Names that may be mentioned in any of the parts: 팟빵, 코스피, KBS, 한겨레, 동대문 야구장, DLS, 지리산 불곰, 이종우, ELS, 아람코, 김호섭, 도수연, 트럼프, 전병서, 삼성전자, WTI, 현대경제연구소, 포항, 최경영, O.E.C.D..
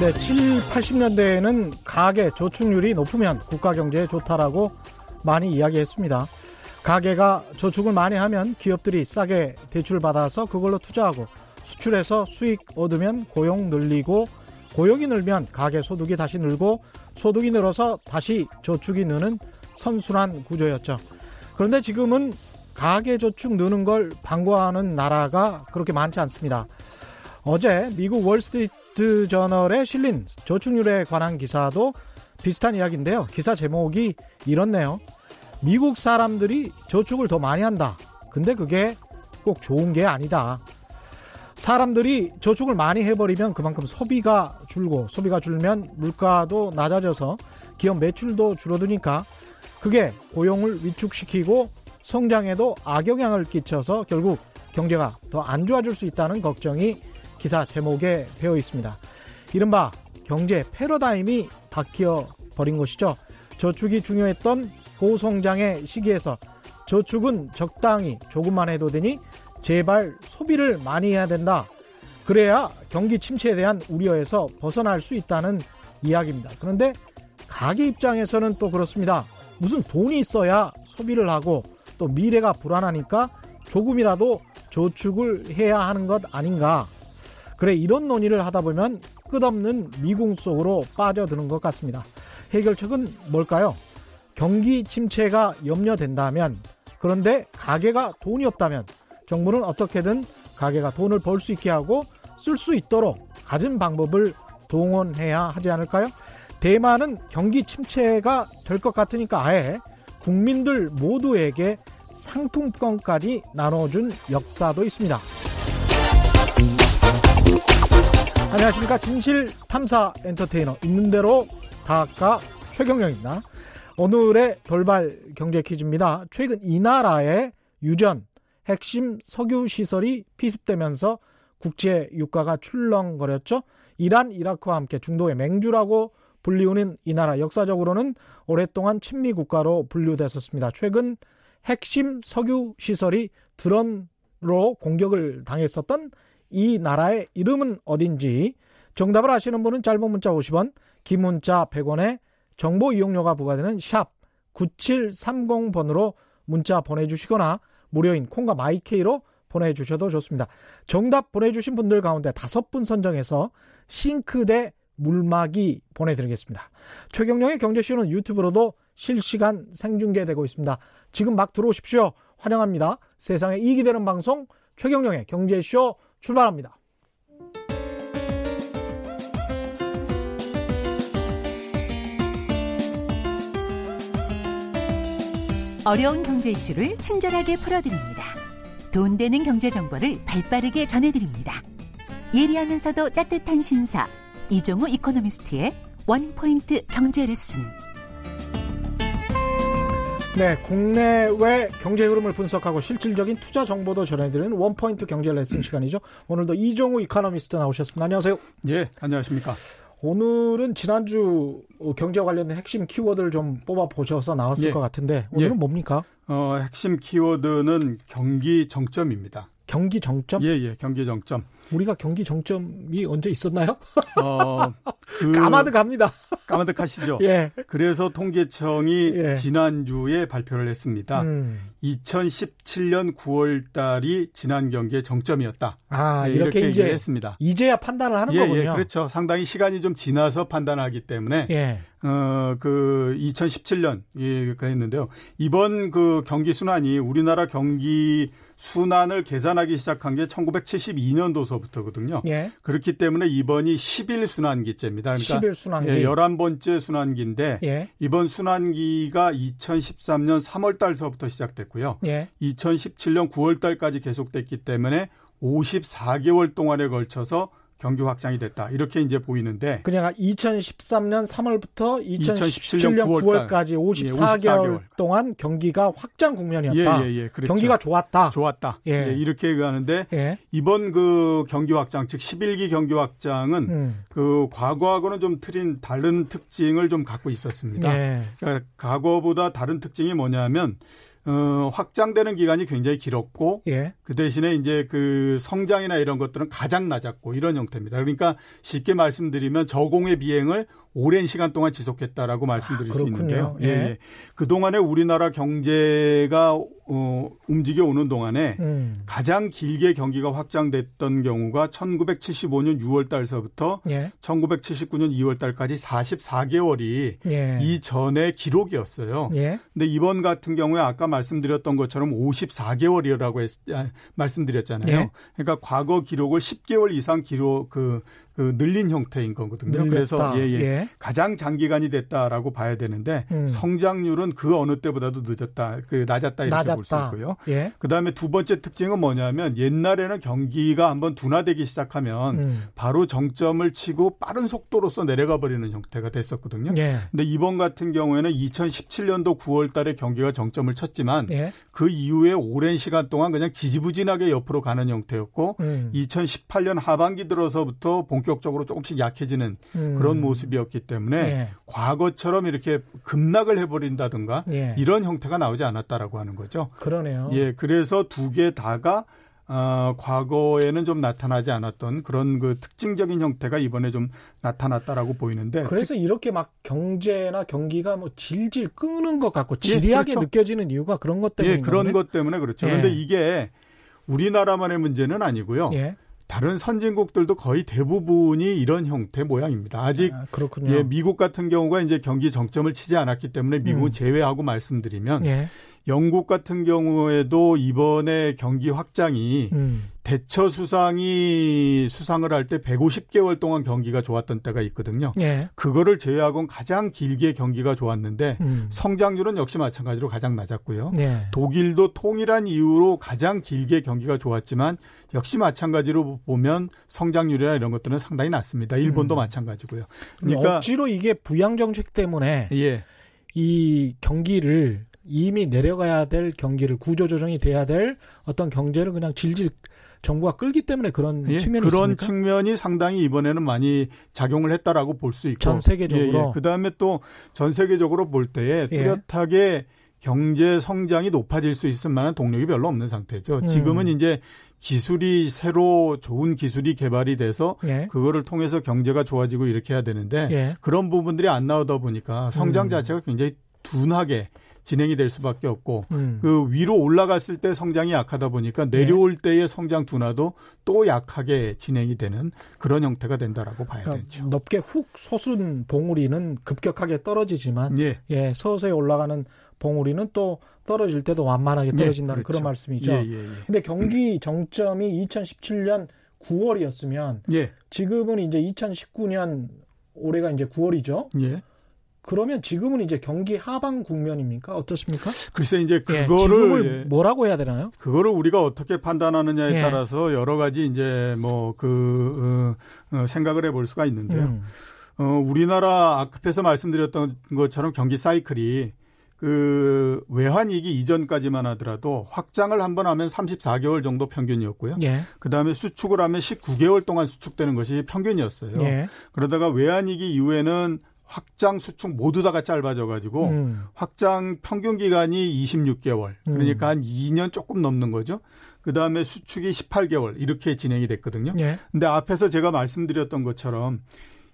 네, 70, 80년대에는 가계 저축률이 높으면 국가 경제에 좋다라고 많이 이야기했습니다. 가계가 저축을 많이 하면 기업들이 싸게 대출 받아서 그걸로 투자하고 수출해서 수익 얻으면 고용 늘리고 고용이 늘면 가계 소득이 다시 늘고 소득이 늘어서 다시 저축이 느는 선순환 구조였죠. 그런데 지금은 가계 저축 느는 걸 방관하는 나라가 그렇게 많지 않습니다. 어제 미국 월스트리트 저널에 실린 저축률에 관한 기사도 비슷한 이야기인데요. 기사 제목이 이렇네요. 미국 사람들이 저축을 더 많이 한다. 근데 그게 꼭 좋은 게 아니다. 사람들이 저축을 많이 해버리면 그만큼 소비가 줄고 소비가 줄면 물가도 낮아져서 기업 매출도 줄어드니까 그게 고용을 위축시키고 성장에도 악영향을 끼쳐서 결국 경제가 더 안 좋아질 수 있다는 걱정이 기사 제목에 배어 있습니다. 이른바 경제 패러다임이 바뀌어버린 것이죠. 저축이 중요했던 고성장의 시기에서 저축은 적당히 조금만 해도 되니 제발 소비를 많이 해야 된다. 그래야 경기 침체에 대한 우려에서 벗어날 수 있다는 이야기입니다. 그런데 가계 입장에서는 또 그렇습니다. 무슨 돈이 있어야 소비를 하고 또 미래가 불안하니까 조금이라도 저축을 해야 하는 것 아닌가. 그래, 이런 논의를 하다 보면 끝없는 미궁 속으로 빠져드는 것 같습니다. 해결책은 뭘까요? 경기 침체가 염려된다면, 그런데 가계가 돈이 없다면 정부는 어떻게든 가계가 돈을 벌 수 있게 하고 쓸 수 있도록 갖은 방법을 동원해야 하지 않을까요? 대만은 경기 침체가 될 것 같으니까 아예 국민들 모두에게 상품권까지 나눠준 역사도 있습니다. 안녕하십니까. 진실탐사 엔터테이너 있는 대로 다각과 최경영입니다. 오늘의 돌발 경제 퀴즈입니다. 최근 이 나라의 유전 핵심 석유시설이 피습되면서 국제 유가가 출렁거렸죠. 이란, 이라크와 함께 중동의 맹주라고 불리우는 이 나라, 역사적으로는 오랫동안 친미 국가로 분류됐었습니다. 최근 핵심 석유시설이 드론으로 공격을 당했었던 이 나라의 이름은 어딘지 정답을 아시는 분은 짧은 문자 50원, 긴 문자 100원에 정보 이용료가 부과되는 샵 9730번으로 문자 보내주시거나 무료인 콩과 마이케이로 보내주셔도 좋습니다. 정답 보내주신 분들 가운데 5분 선정해서 싱크대 물막이 보내드리겠습니다. 최경영의 경제쇼는 유튜브로도 실시간 생중계되고 있습니다. 지금 막 들어오십시오. 환영합니다. 세상에 이익이 되는 방송 최경영의 경제쇼 출발합니다. 어려운 경제 이슈를 친절하게 풀어드립니다. 돈 되는 경제 정보를 발빠르게 전해드립니다. 예리하면서도 따뜻한 신사 이종우 이코노미스트의 원포인트 경제 레슨. 네, 국내외 경제 흐름을 분석하고 실질적인 투자 정보도 전해드리는 원포인트 경제 레슨 시간이죠. 오늘도 이종우 이코노미스트 나오셨습니다. 안녕하세요. 예, 안녕하십니까. 오늘은 지난주 경제와 관련된 핵심 키워드를 좀 뽑아보셔서 나왔을 것 같은데 오늘은 뭡니까? 핵심 키워드는 경기 정점입니다. 경기 정점? 예, 경기 정점. 우리가 경기 정점이 언제 있었나요? 까마득합니다. 까마득하시죠? 예. 그래서 통계청이 지난주에 발표를 했습니다. 2017년 9월 달이 지난 경기의 정점이었다. 아, 네, 이렇게 이제 했습니다. 이제야 판단을 하는 거군요. 예, 그렇죠. 상당히 시간이 좀 지나서 판단하기 때문에 2017년 했는데요. 이번 그 경기 순환이 우리나라 경기 순환을 계산하기 시작한 게 1972년도서부터거든요. 예. 그렇기 때문에 이번이 10일 순환기째입니다. 그러니까 10일 순환기. 11번째 순환기인데 이번 순환기가 2013년 3월 달서부터 시작됐고요. 2017년 9월 달까지 계속됐기 때문에 54개월 동안에 걸쳐서 경기 확장이 됐다. 이렇게 이제 보이는데. 그냥 2013년 3월부터 2017년 9월까지 54개월 동안 경기가 확장 국면이었다. 그렇죠. 경기가 좋았다. 이렇게 얘기하는데 이번 그 경기 확장, 즉 11기 경기 확장은 그 과거하고는 좀 틀린 다른 특징을 좀 갖고 있었습니다. 그러니까 과거보다 다른 특징이 뭐냐면 확장되는 기간이 굉장히 길었고 예. 그 대신에 이제 그 성장이나 이런 것들은 가장 낮았고 이런 형태입니다. 그러니까 쉽게 말씀드리면 저공의 비행을 오랜 시간 동안 지속했다라고 말씀드릴 수 있는데요. 예. 예. 그동안에 우리나라 경제가 움직여 오는 동안에 가장 길게 경기가 확장됐던 경우가 1975년 6월 달서부터 예. 1979년 2월 달까지 44개월이 예. 이전의 기록이었어요. 그런데 예. 이번 같은 경우에 아까 말씀드렸던 것처럼 54개월이라고 말씀드렸잖아요. 예. 그러니까 과거 기록을 10개월 이상 늘린 형태인 거거든요. 늘렸다. 그래서 예. 가장 장기간이 됐다라고 봐야 되는데 성장률은 그 어느 때보다도 낮았다 이렇게 볼 수 있고요. 예. 그다음에 두 번째 특징은 뭐냐면 옛날에는 경기가 한번 둔화되기 시작하면 바로 정점을 치고 빠른 속도로서 내려가 버리는 형태가 됐었거든요. 예. 근데 이번 같은 경우에는 2017년도 9월 달에 경기가 정점을 쳤지만 예. 그 이후에 오랜 시간 동안 그냥 지지부진하게 옆으로 가는 형태였고 2018년 하반기 들어서부터 본격적으로 조금씩 약해지는 그런 모습이었기 때문에 예. 과거처럼 이렇게 급락을 해버린다든가 예. 이런 형태가 나오지 않았다라고 하는 거죠. 그러네요. 예, 그래서 두 개 다가 과거에는 좀 나타나지 않았던 그런 그 특징적인 형태가 이번에 좀 나타났다라고 보이는데. 그래서 이렇게 막 경제나 경기가 뭐 질질 끄는 것 같고 지리하게 예, 그렇죠. 느껴지는 이유가 그런 것 때문에. 예, 그런 것 때문에 그렇죠. 예. 그런데 이게 우리나라만의 문제는 아니고요. 예. 다른 선진국들도 거의 대부분이 이런 형태 모양입니다. 아직 그렇군요. 예, 미국 같은 경우가 이제 경기 정점을 치지 않았기 때문에 미국은 제외하고 말씀드리면 예. 영국 같은 경우에도 이번에 경기 확장이 대처 수상이 수상을 할 때 150개월 동안 경기가 좋았던 때가 있거든요. 예. 그거를 제외하고는 가장 길게 경기가 좋았는데 성장률은 역시 마찬가지로 가장 낮았고요. 예. 독일도 통일한 이후로 가장 길게 경기가 좋았지만 역시 마찬가지로 보면 성장률이나 이런 것들은 상당히 낮습니다. 일본도 마찬가지고요. 그러니까 억지로 이게 부양 정책 때문에 예. 이 경기를 이미 내려가야 될 경기를 구조조정이 돼야 될 어떤 경제를 그냥 질질 정부가 끌기 때문에 그런 예, 측면이 그런 있습니까? 측면이 상당히 이번에는 많이 작용을 했다라고 볼 수 있고 전 세계적으로 예, 예. 그다음에 또 전 세계적으로 볼 때에 뚜렷하게 예. 경제 성장이 높아질 수 있을 만한 동력이 별로 없는 상태죠. 지금은 이제 기술이 새로 좋은 기술이 개발이 돼서 예. 그거를 통해서 경제가 좋아지고 이렇게 해야 되는데 예. 그런 부분들이 안 나오다 보니까 성장 자체가 굉장히 둔하게 진행이 될 수밖에 없고 그 위로 올라갔을 때 성장이 약하다 보니까 내려올 네. 때의 성장 둔화도 또 약하게 진행이 되는 그런 형태가 된다라고 봐야 그러니까 되죠. 높게 훅 솟은 봉우리는 급격하게 떨어지지만 예. 예, 서서히 올라가는 봉우리는 또 떨어질 때도 완만하게 떨어진다는 예, 그렇죠. 그런 말씀이죠. 근데 경기 정점이 2017년 9월이었으면 예. 지금은 이제 2019년 올해가 이제 9월이죠. 예. 그러면 지금은 이제 경기 하방 국면입니까? 어떻습니까? 글쎄 이제 그거를 예, 예, 뭐라고 해야 되나요? 그거를 우리가 어떻게 판단하느냐에 예. 따라서 여러 가지 이제 뭐 생각을 해볼 수가 있는데요. 우리나라 앞에서 말씀드렸던 것처럼 경기 사이클이 그 외환위기 이전까지만 하더라도 확장을 한번 하면 34개월 정도 평균이었고요. 예. 그다음에 수축을 하면 19개월 동안 수축되는 것이 평균이었어요. 예. 그러다가 외환위기 이후에는 확장, 수축 모두 다가 짧아져가지고 확장 평균 기간이 26개월, 그러니까 한 2년 조금 넘는 거죠. 그다음에 수축이 18개월 이렇게 진행이 됐거든요. 예. 근데 앞에서 제가 말씀드렸던 것처럼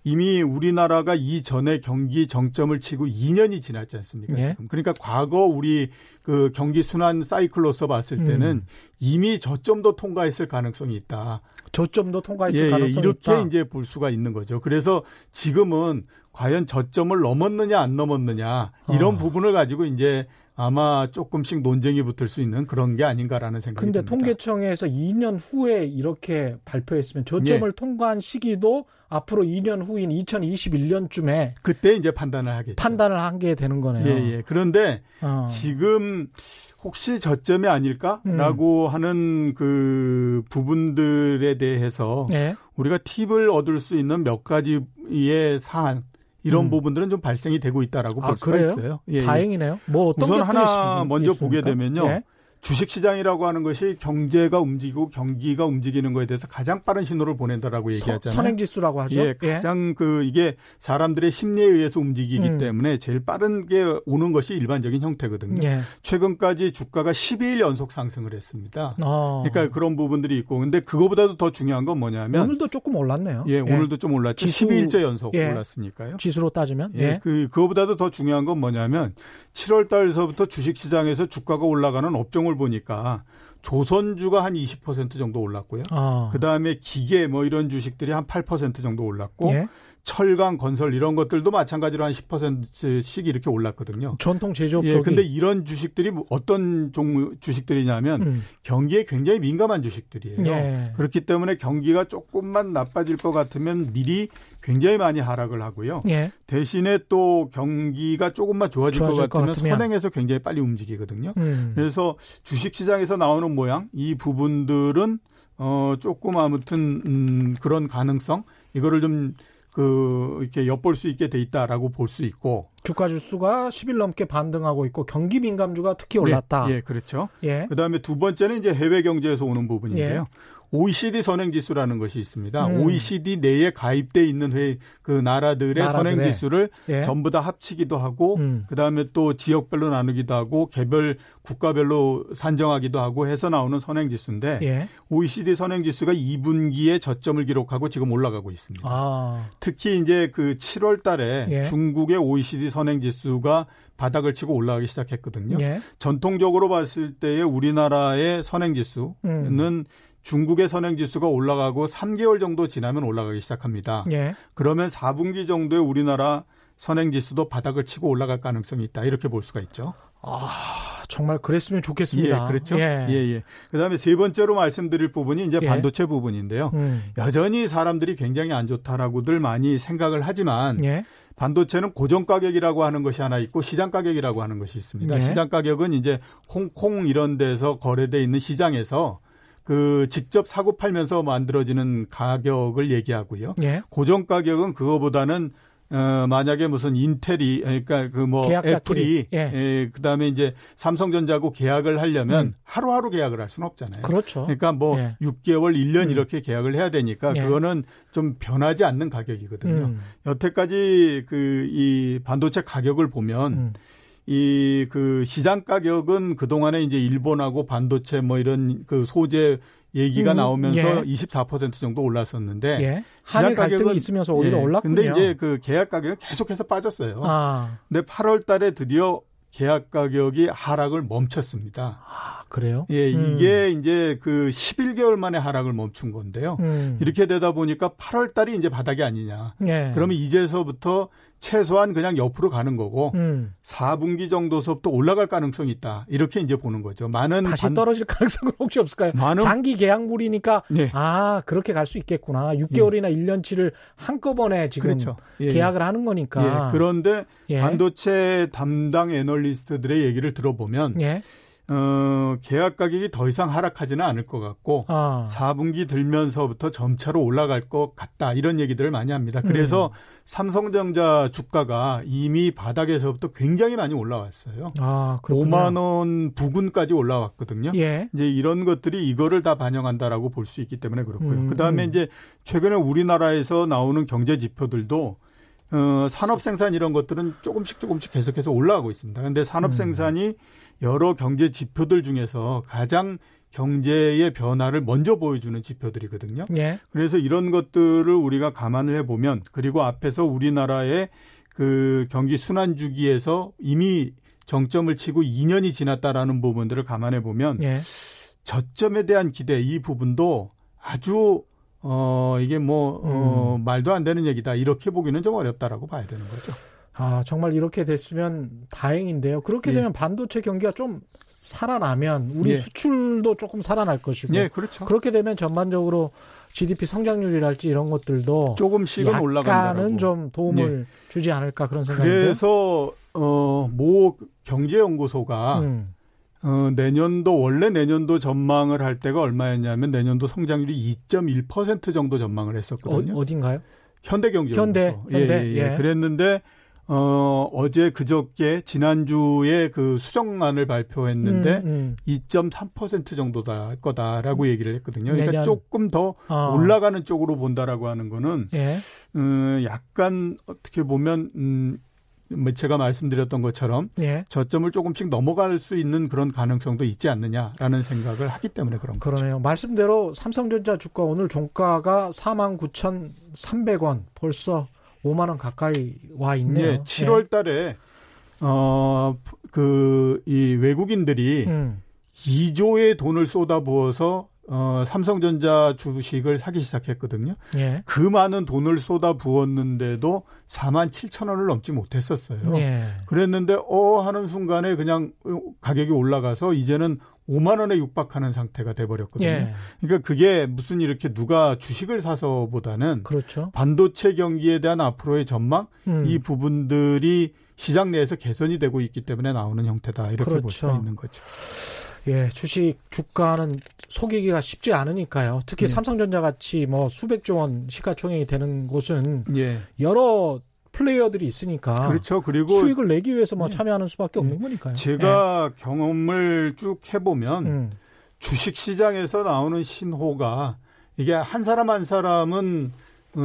이미 우리나라가 이전에 경기 정점을 치고 2년이 지났지 않습니까? 예. 지금. 그러니까 과거 우리 그 경기 순환 사이클로서 봤을 때는 이미 저점도 통과했을 가능성이 있다. 저점도 통과했을 예, 가능성이 이렇게 있다. 이렇게 이제 볼 수가 있는 거죠. 그래서 지금은 과연 저점을 넘었느냐 안 넘었느냐 이런 부분을 가지고 이제 아마 조금씩 논쟁이 붙을 수 있는 그런 게 아닌가라는 생각이 듭니다. 그런데 통계청에서 2년 후에 이렇게 발표했으면 저점을 예. 통과한 시기도 앞으로 2년 후인 2021년쯤에 그때 이제 판단을 하게 되는 거네요. 예, 예. 그런데 지금 혹시 저점이 아닐까라고 하는 그 부분들에 대해서 예. 우리가 팁을 얻을 수 있는 몇 가지의 사안 이런 부분들은 좀 발생이 되고 있다라고 볼 수가 있어요. 예, 다행이네요. 뭐 어떤 우선 하나 있습니까? 먼저 보게 되면요. 예. 주식시장이라고 하는 것이 경제가 움직이고 경기가 움직이는 거에 대해서 가장 빠른 신호를 보낸다라고 얘기하잖아요. 선행지수라고 하죠. 예, 가장 예. 그 이게 사람들의 심리에 의해서 움직이기 때문에 제일 빠르게 오는 것이 일반적인 형태거든요. 예. 최근까지 주가가 12일 연속 상승을 했습니다. 아. 그러니까 그런 부분들이 있고, 근데 그거보다도 더 중요한 건 뭐냐면 오늘도 조금 올랐네요. 예, 오늘도 좀 올랐죠. 12일째 연속 예. 올랐으니까요. 지수로 따지면. 예, 그거보다도 더 중요한 건 뭐냐면 7월 달서부터 주식시장에서 주가가 올라가는 업종을 보니까 조선주가 한 20% 정도 올랐고요. 아. 그다음에 기계 뭐 이런 주식들이 한 8% 정도 올랐고 예? 철강, 건설 이런 것들도 마찬가지로 한 10%씩 이렇게 올랐거든요. 전통 제조업 쪽이. 예, 근데 이런 주식들이 어떤 종류 주식들이냐면 경기에 굉장히 민감한 주식들이에요. 예. 그렇기 때문에 경기가 조금만 나빠질 것 같으면 미리 굉장히 많이 하락을 하고요. 예. 대신에 또 경기가 조금만 좋아질 것 같으면 선행해서 굉장히 빨리 움직이거든요. 그래서 주식시장에서 나오는 모양 이 부분들은 조금 아무튼 그런 가능성 이거를 좀 이렇게 엿볼 수 있게 돼 있다라고 볼 수 있고. 주가 주수가 10일 넘게 반등하고 있고, 경기 민감주가 특히 올랐다. 예, 예 그렇죠. 예. 그 다음에 두 번째는 이제 해외 경제에서 오는 부분인데요. 예. O.E.C.D. 선행지수라는 것이 있습니다. O.E.C.D. 내에 가입돼 있는 나라들의 선행지수를 예. 전부 다 합치기도 하고 그다음에 또 지역별로 나누기도 하고 개별 국가별로 산정하기도 하고 해서 나오는 선행지수인데 예. O.E.C.D. 선행지수가 2분기에 저점을 기록하고 지금 올라가고 있습니다. 아. 특히 이제 그 7월 달에 예. 중국의 O.E.C.D. 선행지수가 바닥을 치고 올라가기 시작했거든요. 예. 전통적으로 봤을 때의 우리나라의 선행지수는 중국의 선행지수가 올라가고 3개월 정도 지나면 올라가기 시작합니다. 예. 그러면 4분기 정도에 우리나라 선행지수도 바닥을 치고 올라갈 가능성이 있다. 이렇게 볼 수가 있죠. 아, 정말 그랬으면 좋겠습니다. 예, 그렇죠. 예, 예. 예. 그다음에 세 번째로 말씀드릴 부분이 이제 반도체 예. 부분인데요. 여전히 사람들이 굉장히 안 좋다라고들 많이 생각을 하지만 예. 반도체는 고정 가격이라고 하는 것이 하나 있고 시장 가격이라고 하는 것이 있습니다. 예. 시장 가격은 이제 홍콩 이런 데서 거래돼 있는 시장에서 직접 사고 팔면서 만들어지는 가격을 얘기하고요. 예. 고정 가격은 그거보다는, 만약에 무슨 인텔이, 그러니까 애플이, 예. 그 다음에 이제 삼성전자하고 계약을 하려면 하루하루 계약을 할 수는 없잖아요. 그렇죠. 그러니까 예. 6개월, 1년 이렇게 계약을 해야 되니까 예. 그거는 좀 변하지 않는 가격이거든요. 여태까지 이 반도체 가격을 보면 시장 가격은 그동안에 이제 일본하고 반도체 이런 소재 얘기가 나오면서 예. 24% 정도 올랐었는데 예. 시장 가격은 있으면서 오히려 예. 올랐군요. 근데 이제 계약 가격은 계속해서 빠졌어요. 아. 근데 8월 달에 드디어 계약 가격이 하락을 멈췄습니다. 아, 그래요? 예, 이게 이제 11개월 만에 하락을 멈춘 건데요. 이렇게 되다 보니까 8월 달이 이제 바닥이 아니냐. 예. 그러면 이제서부터 최소한 그냥 옆으로 가는 거고 4분기 정도서부터 올라갈 가능성이 있다. 이렇게 이제 보는 거죠. 다시 떨어질 가능성은 혹시 없을까요? 장기 계약물이니까 네. 아 그렇게 갈 수 있겠구나. 6개월이나 예. 1년치를 한꺼번에 지금 그렇죠. 예. 계약을 하는 거니까. 예. 그런데 예. 반도체 담당 애널리스트들의 얘기를 들어보면 예. 계약 가격이 더 이상 하락하지는 않을 것 같고 4분기 들면서부터 점차로 올라갈 것 같다 이런 얘기들을 많이 합니다. 그래서 삼성전자 주가가 이미 바닥에서부터 굉장히 많이 올라왔어요. 아, 5만 원 부근까지 올라왔거든요. 예. 이제 이런 것들이 이거를 다 반영한다라고 볼 수 있기 때문에 그렇고요. 그다음에 이제 최근에 우리나라에서 나오는 경제 지표들도 산업 생산 이런 것들은 조금씩 계속해서 올라가고 있습니다. 그런데 산업 생산이 여러 경제 지표들 중에서 가장 경제의 변화를 먼저 보여주는 지표들이거든요. 예. 그래서 이런 것들을 우리가 감안을 해보면 그리고 앞에서 우리나라의 경기 순환 주기에서 이미 정점을 치고 2년이 지났다라는 부분들을 감안해 보면 예. 저점에 대한 기대 이 부분도 아주 이게 말도 안 되는 얘기다. 이렇게 보기는 좀 어렵다라고 봐야 되는 거죠. 아, 정말 이렇게 됐으면 다행인데요. 그렇게 예. 되면 반도체 경기가 좀 살아나면 우리 예. 수출도 조금 살아날 것이고. 예, 그렇죠. 그렇게 되면 전반적으로 GDP 성장률이랄지 이런 것들도 조금씩은 올라간다라고. 약간은 좀 도움을 예. 주지 않을까 그런 생각인데요. 그래서 모 경제연구소가 원래 내년도 전망을 할 때가 얼마였냐면 내년도 성장률이 2.1% 정도 전망을 했었거든요. 어딘가요? 현대경제연구소. 현대. 예, 예, 예. 그랬는데 어제 그저께 지난주에 그 수정안을 발표했는데 2.3% 정도다 할 거다라고 얘기를 했거든요. 그러니까 내년. 조금 더 올라가는 쪽으로 본다라고 하는 거는 예. 약간 어떻게 보면 제가 말씀드렸던 것처럼 예. 저점을 조금씩 넘어갈 수 있는 그런 가능성도 있지 않느냐라는 생각을 하기 때문에 그런 거죠. 그러네요. 말씀대로 삼성전자 주가 오늘 종가가 49,300원 벌써 5만 원 가까이 와 있네요. 네, 7월 달에 이 외국인들이 2조의 돈을 쏟아부어서 삼성전자 주식을 사기 시작했거든요. 예. 그 많은 돈을 쏟아부었는데도 47,000원을 넘지 못했었어요. 예. 그랬는데 하는 순간에 그냥 가격이 올라가서 이제는 5만 원에 육박하는 상태가 돼버렸거든요. 예. 그러니까 그게 무슨 이렇게 누가 주식을 사서보다는 그렇죠. 반도체 경기에 대한 앞으로의 전망 이 부분들이 시장 내에서 개선이 되고 있기 때문에 나오는 형태다 이렇게 그렇죠. 볼 수가 있는 거죠. 예, 주식 주가는 속이기가 쉽지 않으니까요. 특히 예. 삼성전자 같이 뭐 수백조 원 시가총액이 되는 곳은 예. 여러 플레이어들이 있으니까 그렇죠. 그리고 수익을 내기 위해서 뭐 참여하는 수밖에 없는 거니까요. 제가 경험을 쭉 해보면 주식시장에서 나오는 신호가 이게 한 사람 한 사람은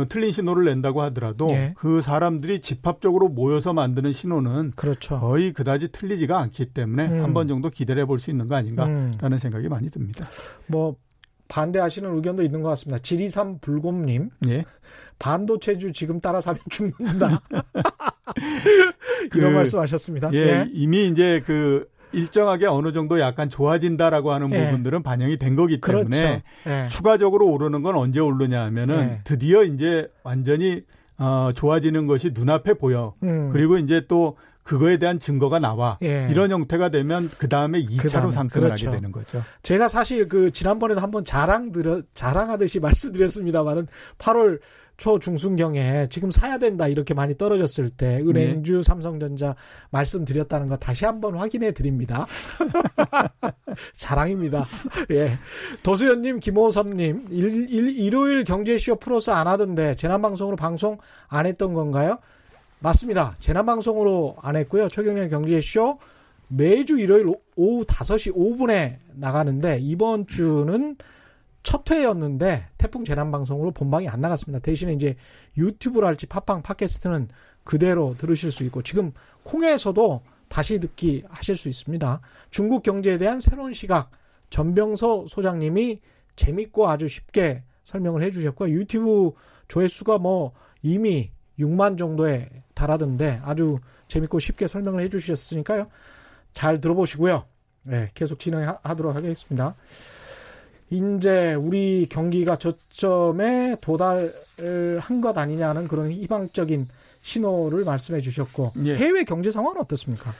틀린 신호를 낸다고 하더라도 예. 그 사람들이 집합적으로 모여서 만드는 신호는 그렇죠. 거의 그다지 틀리지가 않기 때문에 한 번 정도 기대를 해볼 수 있는 거 아닌가라는 생각이 많이 듭니다. 뭐 반대하시는 의견도 있는 것 같습니다. 지리산 불곰님. 예. 반도체주 지금 따라 사면 죽는다. 이런 말씀하셨습니다. 예, 예. 이미 이제 그 일정하게 어느 정도 약간 좋아진다라고 하는 예. 부분들은 반영이 된 거기 때문에 그렇죠. 예. 추가적으로 오르는 건 언제 오르냐 하면은 예. 드디어 이제 완전히 좋아지는 것이 눈앞에 보여. 그리고 이제 또 그거에 대한 증거가 나와. 예. 이런 형태가 되면 그다음에 2차로 상승을 그렇죠. 하게 되는 거죠. 제가 사실 그 지난번에도 한번 자랑하듯이 말씀드렸습니다만은 8월 초 중순경에 지금 사야 된다 이렇게 많이 떨어졌을 때 은행주 네. 삼성전자 말씀드렸다는 거 다시 한번 확인해 드립니다. 자랑입니다. 예. 도수연님, 김호섭님, 일요일 경제쇼 플러스 안 하던데 재난방송으로 방송 안 했던 건가요? 맞습니다. 재난방송으로 안 했고요. 최경영 경제쇼 매주 일요일 오후 5시 5분에 나가는데 이번 주는 첫 회였는데 태풍 재난방송으로 본방이 안 나갔습니다. 대신에 이제 유튜브랄지 팟빵 팟캐스트는 그대로 들으실 수 있고 지금 콩에서도 다시 듣기 하실 수 있습니다. 중국 경제에 대한 새로운 시각 전병서 소장님이 재밌고 아주 쉽게 설명을 해주셨고요. 유튜브 조회수가 뭐 이미 6만 정도에 달하던데 아주 재밌고 쉽게 설명을 해주셨으니까요. 잘 들어보시고요. 네, 계속 진행하도록 하겠습니다. 이제 우리 경기가 저점에 도달한 것 아니냐는 그런 희망적인 신호를 말씀해 주셨고 예. 해외 경제 상황은 어떻습니까?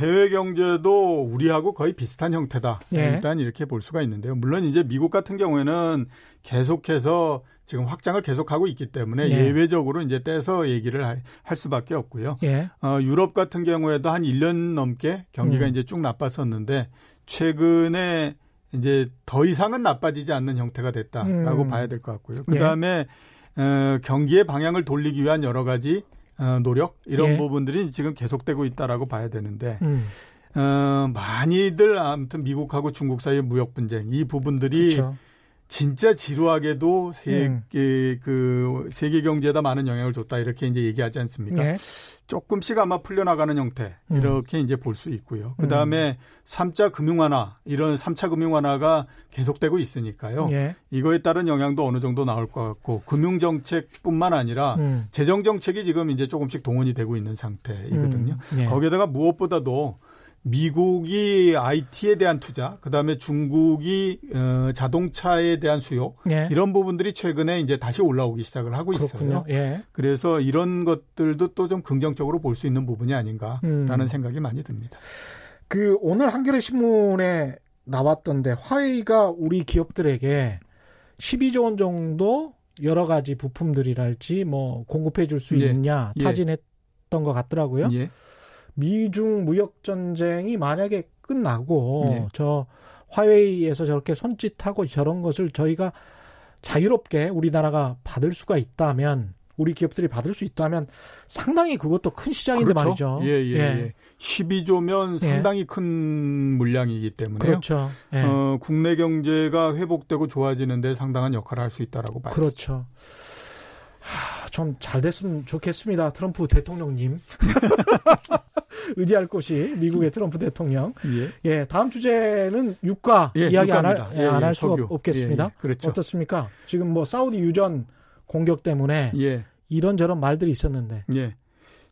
해외 경제도 우리하고 거의 비슷한 형태다. 예. 일단 이렇게 볼 수가 있는데요. 물론 이제 미국 같은 경우에는 계속해서 지금 확장을 계속하고 있기 때문에 예. 예외적으로 이제 떼서 얘기를 할 수밖에 없고요. 예. 유럽 같은 경우에도 한 1년 넘게 경기가 이제 쭉 나빴었는데 최근에 이제 더 이상은 나빠지지 않는 형태가 됐다라고 봐야 될 것 같고요. 그다음에 예. 경기의 방향을 돌리기 위한 여러 가지 노력 이런 예. 부분들이 지금 계속되고 있다라고 봐야 되는데 많이들 아무튼 미국하고 중국 사이의 무역 분쟁 이 부분들이 그쵸. 진짜 지루하게도 세계 경제에다 많은 영향을 줬다 이렇게 이제 얘기하지 않습니까? 예. 조금씩 아마 풀려나가는 형태 이렇게 이제 볼 수 있고요. 그다음에 3차 금융 완화 이런 3차 금융 완화가 계속되고 있으니까요. 예. 이거에 따른 영향도 어느 정도 나올 것 같고 금융 정책뿐만 아니라 재정 정책이 지금 이제 조금씩 동원이 되고 있는 상태이거든요. 예. 거기에다가 무엇보다도 미국이 IT에 대한 투자, 그다음에 중국이 자동차에 대한 수요 예. 이런 부분들이 최근에 이제 다시 올라오기 시작을 하고 있어요. 예. 그래서 이런 것들도 또 좀 긍정적으로 볼 수 있는 부분이 아닌가라는 생각이 많이 듭니다. 그 오늘 한겨레 신문에 나왔던데 화웨이가 우리 기업들에게 12조 원 정도 여러 가지 부품들이랄지 뭐 공급해 줄 수 있느냐 예. 타진했던 것 같더라고요. 예. 미중 무역 전쟁이 만약에 끝나고 네. 저 화웨이에서 저렇게 손짓하고 저런 것을 저희가 자유롭게 우리나라가 받을 수가 있다면 우리 기업들이 받을 수 있다면 상당히 그것도 큰 시장인데 그렇죠. 말이죠. 예, 예, 예. 12조면 상당히 큰 물량이기 때문에요. 그렇죠. 예. 국내 경제가 회복되고 좋아지는데 상당한 역할을 할 수 있다라고 봐요. 그렇죠. 좀 잘 됐으면 좋겠습니다. 트럼프 대통령님. 의지할 곳이 미국의 트럼프 대통령. 예. 예, 다음 주제는 유가 이야기 안 할 수가 없겠습니다. 예, 그렇죠. 어떻습니까? 지금 뭐 사우디 유전 공격 때문에 이런저런 말들이 있었는데. 예.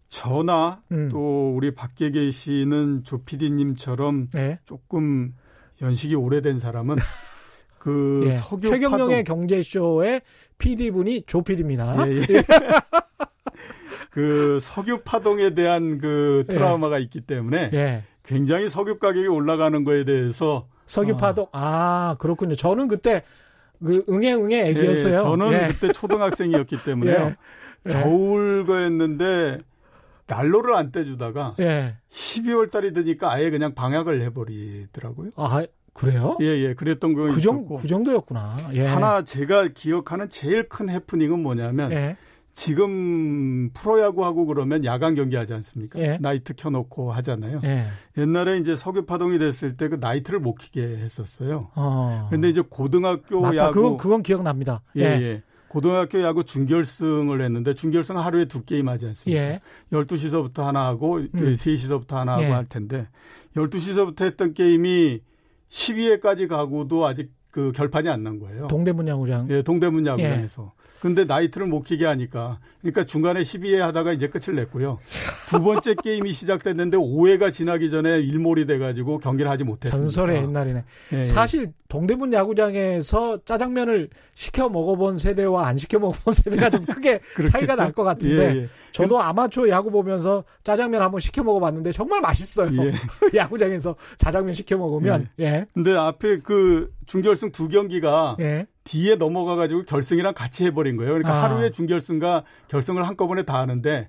저나 또 우리 밖에 계시는 조 PD님처럼 조금 연식이 오래된 사람은 그 석유 최경영의 경제쇼의 PD분이 조 PD입니다. 예, 예. 그 석유 파동에 대한 그 트라우마가 있기 때문에 굉장히 석유 가격이 올라가는 거에 대해서 석유 파동 아 그렇군요. 저는 그때 그 응애응애 애기였어요. 저는 그때 초등학생이었기 때문에요. 겨울 거였는데 난로를 안 떼주다가 12월 달이 되니까 아예 그냥 방학을 해버리더라고요. 아 그래요? 예예 예, 그랬던 거 있었고 그 정도였구나. 예. 하나 제가 기억하는 제일 큰 해프닝은 뭐냐면. 지금 프로야구하고 그러면 야간 경기하지 않습니까? 나이트 켜놓고 하잖아요. 옛날에 이제 석유 파동이 됐을 때 그 나이트를 못 키게 했었어요. 그런데 이제 고등학교 맞다. 야구 그건 기억납니다. 예. 고등학교 야구 준결승을 했는데 준결승 하루에 2게임 하지 않습니까? 12시서부터 하나 하고 3시서부터 하나 하고 할 텐데 12시서부터 했던 게임이 12회까지 가고도 아직 그 결판이 안 난 거예요. 동대문 야구장. 예, 동대문 야구장에서. 근데 나이트를 못 키게 하니까. 그러니까 중간에 12회 하다가 이제 끝을 냈고요. 두 번째 게임이 시작됐는데 5회가 지나기 전에 일몰이 돼가지고 경기를 하지 못했습니다. 전설의 옛날이네. 예. 사실 동대문 야구장에서 짜장면을 시켜 먹어본 세대와 안 시켜 먹어본 세대가 좀 크게 차이가 날 것 같은데. 예, 예. 저도 아마추어 야구 보면서 짜장면 한번 시켜 먹어봤는데 정말 맛있어요. 야구장에서 짜장면 시켜 먹으면. 근데 앞에 그 준결승 2경기가 뒤에 넘어가가지고 결승이랑 같이 해버린 거예요. 그러니까 하루에 준결승과 결승을 한꺼번에 다 하는데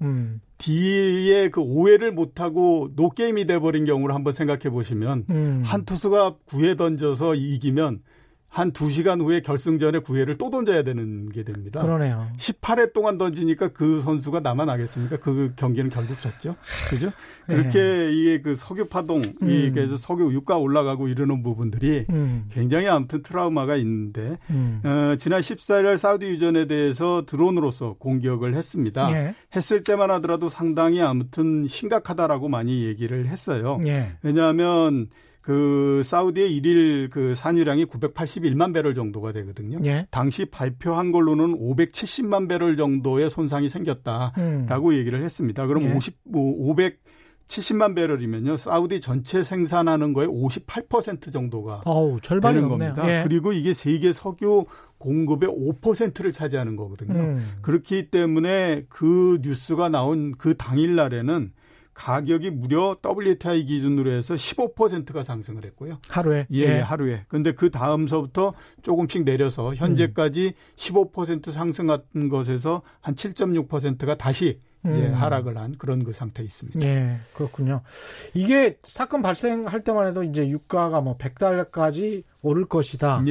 뒤에 그 5회를 못하고 노게임이 돼버린 경우를 한번 생각해 보시면 한 투수가 9회 던져서 이기면 한 2시간 후에 결승전에 9회를 또 던져야 되는 게 됩니다. 그러네요. 18회 동안 던지니까 그 선수가 남아나겠습니까? 그 경기는 결국 졌죠. 그죠? 이렇게 이게 그 석유 파동, 그래서 석유 유가 올라가고 이러는 부분들이 굉장히 아무튼 트라우마가 있는데, 지난 14일 사우디 유전에 대해서 드론으로서 공격을 했습니다. 했을 때만 하더라도 상당히 아무튼 심각하다라고 많이 얘기를 했어요. 왜냐하면 그 사우디의 일일 그 산유량이 981만 배럴 정도가 되거든요. 당시 발표한 걸로는 570만 배럴 정도의 손상이 생겼다라고 얘기를 했습니다. 그럼 570만 배럴이면요. 사우디 전체 생산하는 거의 58% 정도가 절반이 되는 겁니다. 그리고 이게 세계 석유 공급의 5%를 차지하는 거거든요. 그렇기 때문에 그 뉴스가 나온 그 당일 날에는 가격이 무려 WTI 기준으로 해서 15%가 상승을 했고요. 하루에? 예, 하루에. 근데 그 다음서부터 조금씩 내려서 현재까지 15% 상승한 것에서 한 7.6%가 다시 이제 하락을 한 그런 그 상태에 있습니다. 예, 그렇군요. 이게 사건 발생할 때만 해도 이제 유가가 뭐 100달러까지 오를 것이다.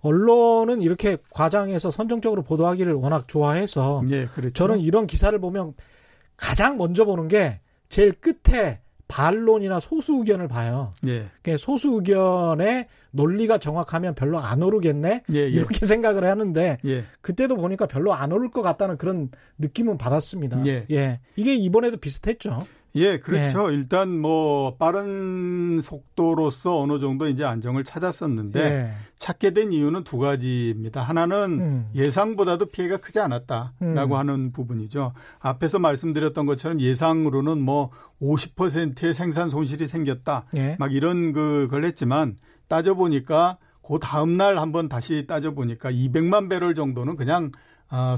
언론은 이렇게 과장해서 선정적으로 보도하기를 워낙 좋아해서 그렇죠. 저는 이런 기사를 보면 가장 먼저 보는 게 제일 끝에 반론이나 소수 의견을 봐요. 그러니까 소수 의견의 논리가 정확하면 별로 안 오르겠네 이렇게 생각을 하는데 그때도 보니까 별로 안 오를 것 같다는 그런 느낌은 받았습니다. 이게 이번에도 비슷했죠. 그렇죠. 일단 뭐 빠른 속도로서 어느 정도 이제 안정을 찾았었는데 찾게 된 이유는 두 가지입니다. 하나는 예상보다도 피해가 크지 않았다라고 하는 부분이죠. 앞에서 말씀드렸던 것처럼 예상으로는 뭐 50%의 생산 손실이 생겼다. 막 이런 그걸 했지만 따져보니까 그 다음 날 한번 다시 따져보니까 200만 배럴 정도는 그냥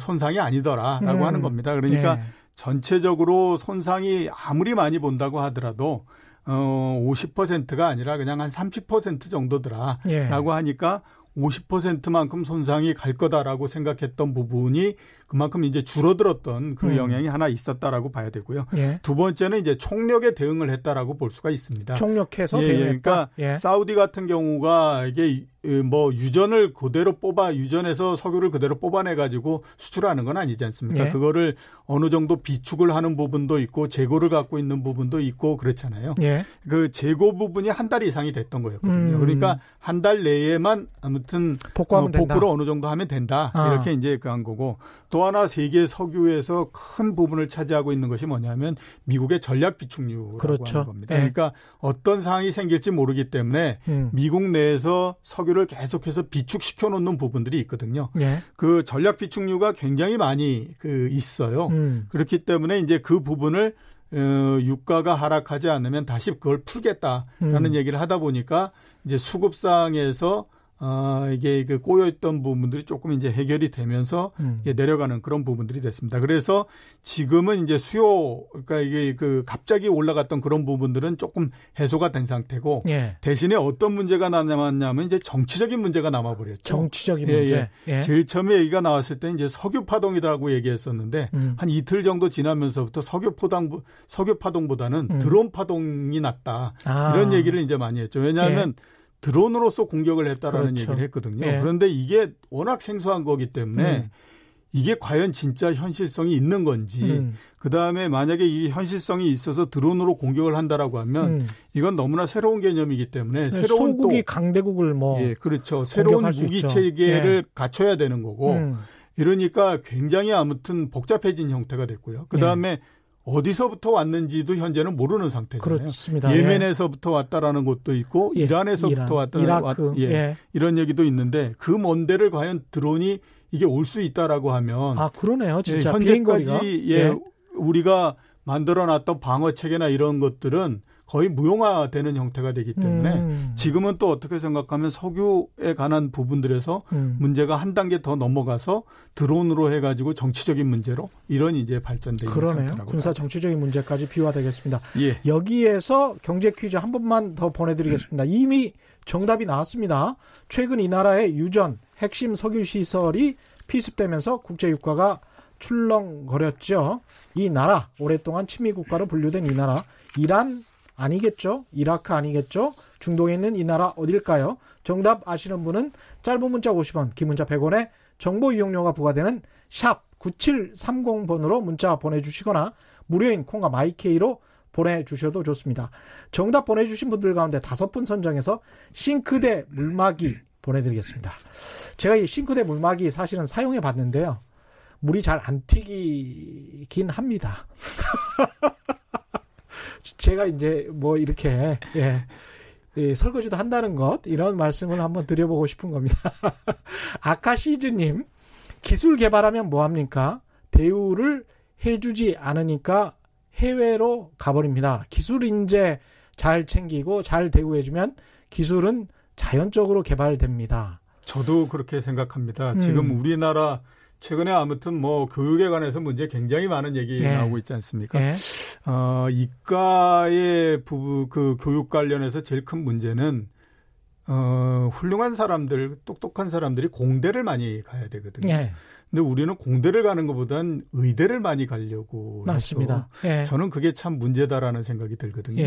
손상이 아니더라라고 하는 겁니다. 그러니까 전체적으로 손상이 아무리 많이 본다고 하더라도 50%가 아니라 그냥 한 30% 정도더라라고 하니까 50%만큼 손상이 갈 거다라고 생각했던 부분이 그만큼 이제 줄어들었던 그 영향이 하나 있었다라고 봐야 되고요. 예. 두 번째는 이제 총력에 대응을 했다라고 볼 수가 있습니다. 총력해서 대응했다. 그러니까 사우디 같은 경우가 이게 뭐 유전을 그대로 뽑아 유전에서 석유를 그대로 뽑아내 가지고 수출하는 건 아니지 않습니까? 예. 그거를 어느 정도 비축을 하는 부분도 있고 재고를 갖고 있는 부분도 있고 그렇잖아요. 예. 그 재고 부분이 한 달 이상이 됐던 거였거든요. 그러니까 한 달 내에만 아무튼 복구하면 복구를 어느 정도 하면 된다. 이렇게 이제 그 한 거고, 또 하나 세계 석유에서 큰 부분을 차지하고 있는 것이 뭐냐면 미국의 전략 비축유라고 하는 겁니다. 예. 그러니까 어떤 상황이 생길지 모르기 때문에 미국 내에서 석유를 계속해서 비축시켜 놓는 부분들이 있거든요. 예. 그 전략 비축유가 굉장히 많이 그 있어요. 그렇기 때문에 이제 그 부분을 유가가 하락하지 않으면 다시 그걸 풀겠다라는 얘기를 하다 보니까 이제 수급상에서 이게 그 꼬여있던 부분들이 조금 이제 해결이 되면서 내려가는 그런 부분들이 됐습니다. 그래서 지금은 이제 수요, 그러니까 이게 그 갑자기 올라갔던 그런 부분들은 조금 해소가 된 상태고, 예. 대신에 어떤 문제가 남았냐면 이제 정치적인 문제가 남아버렸죠. 정치적인 문제. 예, 예. 예. 제일 처음에 얘기가 나왔을 때 이제 석유 파동이라고 얘기했었는데 한 이틀 정도 지나면서부터 석유 파동보다는 드론 파동이 낫다. 아. 이런 얘기를 이제 많이 했죠. 왜냐하면 예. 드론으로서 공격을 했다라는 얘기를 했거든요. 예. 그런데 이게 워낙 생소한 거기 때문에 이게 과연 진짜 현실성이 있는 건지, 그다음에 만약에 이 현실성이 있어서 드론으로 공격을 한다라고 하면 이건 너무나 새로운 개념이기 때문에 새로운 소국이 강대국을 뭐 예, 그렇죠. 새로운 무기 체계를 예. 갖춰야 되는 거고 이러니까 굉장히 아무튼 복잡해진 형태가 됐고요. 그다음에 어디서부터 왔는지도 현재는 모르는 상태잖아요. 그렇습니다. 예멘에서부터 왔다라는 것도 있고 예. 이란에서부터 왔다라는 것도 예. 이런 얘기도 있는데 그 먼 데를 과연 드론이 이게 올 수 있다라고 하면 아 그러네요. 진짜 예, 현재까지 예, 예. 우리가 만들어놨던 방어체계나 이런 것들은 거의 무용화되는 형태가 되기 때문에 지금은 또 어떻게 생각하면 석유에 관한 부분들에서 문제가 한 단계 더 넘어가서 드론으로 해가지고 정치적인 문제로 이런 이제 발전되는 상태라고. 군사 정치적인 문제까지 비화되겠습니다. 예. 여기에서 경제 퀴즈 한 번만 더 보내드리겠습니다. 이미 정답이 나왔습니다. 최근 이 나라의 유전 핵심 석유 시설이 피습되면서 국제 유가가 출렁거렸죠. 이 나라 오랫동안 친미 국가로 분류된 이 나라 이란 아니겠죠? 이라크 아니겠죠? 중동에 있는 이 나라 어딜까요? 정답 아시는 분은 짧은 문자 50원, 긴 문자 100원에 정보 이용료가 부과되는 샵 9730번으로 문자 보내주시거나 무료인 콩과 마이케이로 보내주셔도 좋습니다. 정답 보내주신 분들 가운데 5분 선정해서 싱크대 물막이 보내드리겠습니다. 제가 이 싱크대 물막이 사실은 사용해 봤는데요. 물이 잘 안 튀기긴 합니다. 제가 이제 뭐 이렇게 예, 설거지도 한다는 것 이런 말씀을 한번 드려보고 싶은 겁니다. 아카시즈님, 기술 개발하면 뭐합니까? 대우를 해주지 않으니까 해외로 가버립니다. 기술 인재 잘 챙기고 잘 대우해주면 기술은 자연적으로 개발됩니다. 저도 그렇게 생각합니다. 지금 우리나라 최근에 아무튼 뭐 교육에 관해서 문제 굉장히 많은 얘기 나오고 있지 않습니까? 이과의 그 교육 관련해서 제일 큰 문제는 훌륭한 사람들, 똑똑한 사람들이 공대를 많이 가야 되거든요. 근데 우리는 공대를 가는 것보단 의대를 많이 가려고 맞습니다. 저는 그게 참 문제다라는 생각이 들거든요.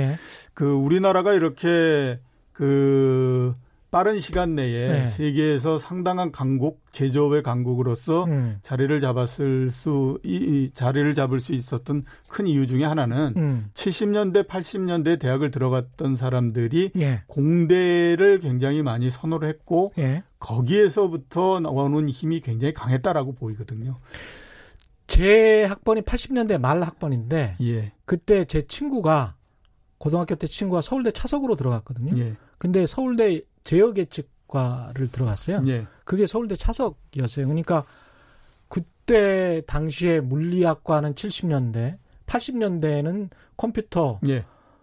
그 우리나라가 이렇게 그 빠른 시간 내에 세계에서 상당한 강국, 제조업의 강국으로서 자리를 잡을 수 있었던 큰 이유 중에 하나는 70년대, 80년대 대학을 들어갔던 사람들이 공대를 굉장히 많이 선호를 했고 거기에서부터 나오는 힘이 굉장히 강했다라고 보이거든요. 제 학번이 80년대 말 학번인데 그때 제 친구가 고등학교 때 친구가 서울대 차석으로 들어갔거든요. 근데 서울대 제어계측과를 들어갔어요. 그게 서울대 차석이었어요. 그러니까 그때 당시에 물리학과는 70년대, 80년대에는 컴퓨터,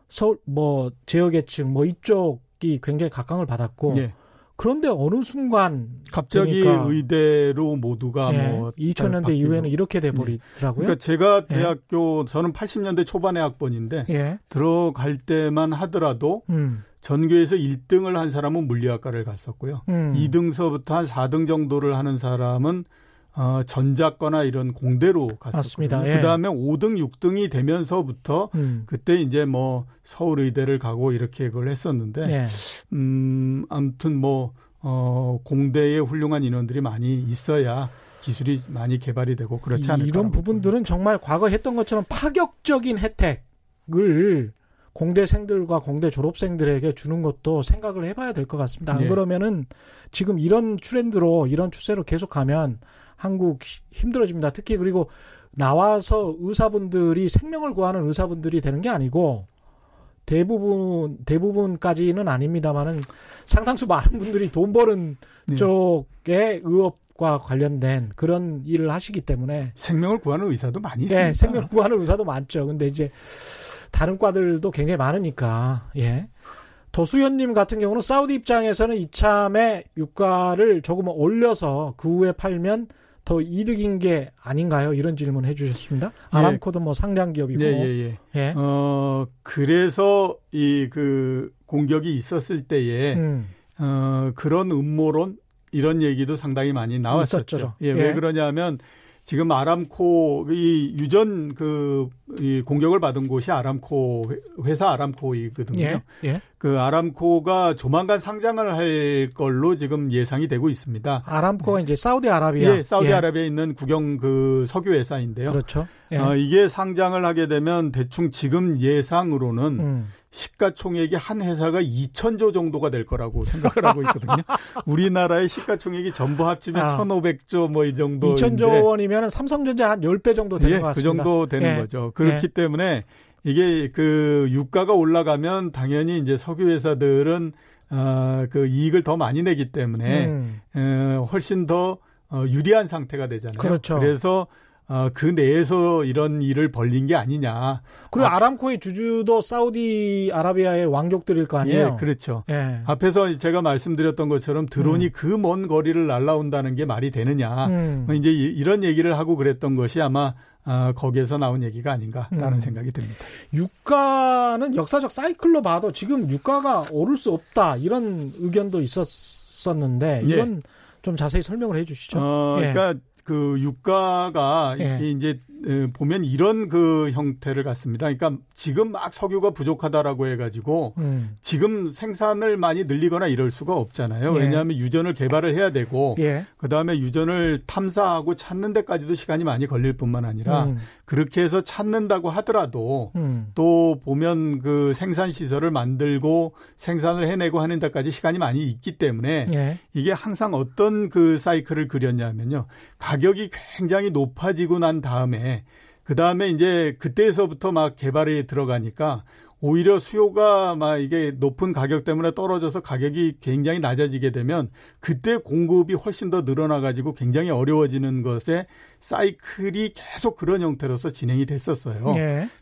서울 뭐 제어계측 뭐 이쪽이 굉장히 각광을 받았고 그런데 어느 순간 갑자기 그러니까, 의대로 모두가 뭐 2000년대 이후에는 이렇게 돼버리더라고요. 그러니까 제가 대학교 저는 80년대 초반의 학번인데 들어갈 때만 하더라도 전교에서 1등을 한 사람은 물리학과를 갔었고요. 2등서부터 한 4등 정도를 하는 사람은 전작거나 이런 공대로 갔었습니다. 예. 그다음에 5등, 6등이 되면서부터 그때 이제 뭐 서울의대를 가고 이렇게 그걸 했었는데 예. 아무튼 뭐 공대에 훌륭한 인원들이 많이 있어야 기술이 많이 개발이 되고 그렇지 않을까. 이런 부분들은 정말 과거 했던 것처럼 파격적인 혜택을 공대생들과 공대 졸업생들에게 주는 것도 생각을 해봐야 될 것 같습니다. 안 그러면은 지금 이런 트렌드로 이런 추세로 계속 가면 한국 힘들어집니다. 특히 그리고 나와서 의사분들이 생명을 구하는 의사분들이 되는 게 아니고 대부분까지는 아닙니다만은 상당수 많은 분들이 돈 버는 쪽에 의업과 관련된 그런 일을 하시기 때문에 생명을 구하는 의사도 많이 있습니다. 네, 생명을 구하는 의사도 많죠. 근데 이제 다른 과들도 굉장히 많으니까, 예. 도수현님 같은 경우는 사우디 입장에서는 이참에 유가를 조금 올려서 그 후에 팔면 더 이득인 게 아닌가요? 이런 질문 해주셨습니다. 아람코도 뭐 상장 기업이고. 예. 그래서 이 그 공격이 있었을 때에, 그런 음모론? 이런 얘기도 상당히 많이 나왔었죠. 있었죠. 예. 왜 그러냐면, 지금 아람코 이 유전 그 이 공격을 받은 곳이 아람코 회사 아람코이거든요. 그 아람코가 조만간 상장을 할 걸로 지금 예상이 되고 있습니다. 아람코가 이제 사우디아라비아. 사우디아라비아에 있는 국영 그 석유 회사인데요. 그렇죠. 이게 상장을 하게 되면 대충 지금 예상으로는 시가총액이 한 회사가 2,000조 정도가 될 거라고 생각을 하고 있거든요. 우리나라의 시가총액이 전부 합치면 1,500조 뭐 이 정도. 2,000조 원이면 삼성전자 한 10배 정도 되는 것 같습니다. 그 정도 되는 거죠. 그렇기 때문에 이게 그 유가가 올라가면 당연히 이제 석유회사들은 그 이익을 더 많이 내기 때문에 훨씬 더 유리한 상태가 되잖아요. 그렇죠. 그래서 그 내에서 이런 일을 벌린 게 아니냐. 그리고 아람코의 주주도 사우디아라비아의 왕족들일 거 아니에요? 예, 그렇죠. 예. 앞에서 제가 말씀드렸던 것처럼 드론이 그 먼 거리를 날아온다는 게 말이 되느냐. 이제 이런 얘기를 하고 그랬던 것이 아마 거기에서 나온 얘기가 아닌가라는 생각이 듭니다. 유가는 역사적 사이클로 봐도 지금 유가가 오를 수 없다. 이런 의견도 있었었는데 이건 좀 자세히 설명을 해 주시죠. 그러니까 그 유가가 이제 보면 이런 그 형태를 갖습니다. 그러니까 지금 막 석유가 부족하다라고 해가지고 지금 생산을 많이 늘리거나 이럴 수가 없잖아요. 왜냐하면 유전을 개발을 해야 되고 그다음에 유전을 탐사하고 찾는 데까지도 시간이 많이 걸릴 뿐만 아니라 그렇게 해서 찾는다고 하더라도 또 보면 그 생산시설을 만들고 생산을 해내고 하는 데까지 시간이 많이 있기 때문에 이게 항상 어떤 그 사이클을 그렸냐면요. 가격이 굉장히 높아지고 난 다음에 이제 그때서부터 막 개발에 들어가니까 오히려 수요가 막 이게 높은 가격 때문에 떨어져서 가격이 굉장히 낮아지게 되면 그때 공급이 훨씬 더 늘어나가지고 굉장히 어려워지는 것에 사이클이 계속 그런 형태로서 진행이 됐었어요.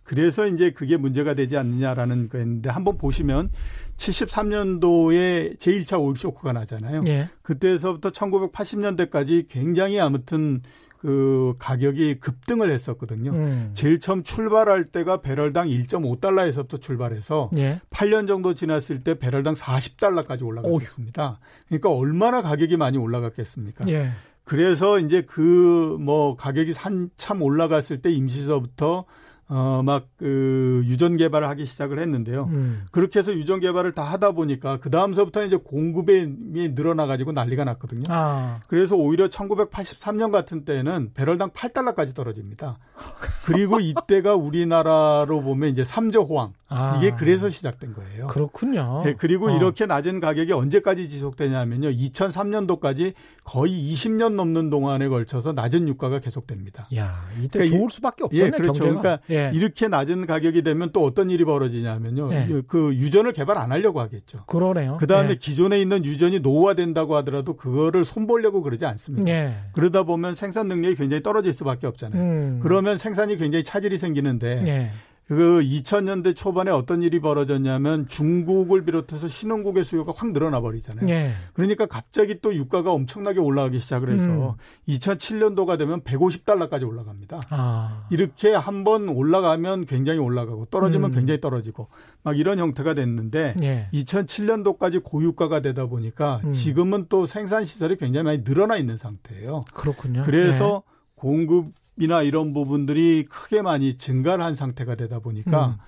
그래서 이제 그게 문제가 되지 않느냐라는 건데 한번 보시면 73년도에 제1차 오일쇼크가 나잖아요. 그때서부터 1980년대까지 굉장히 아무튼 그 가격이 급등을 했었거든요. 제일 처음 출발할 때가 배럴당 1.5달러에서부터 출발해서 8년 정도 지났을 때 배럴당 40달러까지 올라갔었습니다. 그러니까 얼마나 가격이 많이 올라갔겠습니까? 그래서 이제 그 뭐 가격이 한참 올라갔을 때 임시서부터 막 그 유전 개발을 하기 시작을 했는데요. 그렇게 해서 유전 개발을 다 하다 보니까 그 다음서부터 이제 공급이 늘어나가지고 난리가 났거든요. 그래서 오히려 1983년 같은 때는 배럴당 8달러까지 떨어집니다. 그리고 이때가 우리나라로 보면 이제 3조 호황. 이게 그래서 시작된 거예요. 그렇군요. 네, 그리고 이렇게 낮은 가격이 언제까지 지속되냐면요. 2003년도까지 거의 20년 넘는 동안에 걸쳐서 낮은 유가가 계속됩니다. 이때 그러니까 좋을 수밖에 없었네. 그렇죠. 경제가. 그러니까 이렇게 낮은 가격이 되면 또 어떤 일이 벌어지냐면요. 그 유전을 개발 안 하려고 하겠죠. 그러네요. 그다음에 기존에 있는 유전이 노후화된다고 하더라도 그거를 손보려고 그러지 않습니다. 그러다 보면 생산 능력이 굉장히 떨어질 수밖에 없잖아요. 그러면 생산이 굉장히 차질이 생기는데 그 2000년대 초반에 어떤 일이 벌어졌냐면 중국을 비롯해서 신흥국의 수요가 확 늘어나 버리잖아요. 예. 그러니까 갑자기 또 유가가 엄청나게 올라가기 시작을 해서 2007년도가 되면 150달러까지 올라갑니다. 아. 이렇게 한번 올라가면 굉장히 올라가고 떨어지면 굉장히 떨어지고 막 이런 형태가 됐는데 예. 2007년도까지 고유가가 되다 보니까 지금은 또 생산시설이 굉장히 많이 늘어나 있는 상태예요. 그렇군요. 그래서 예. 공급이나 이런 부분들이 크게 많이 증가를 한 상태가 되다 보니까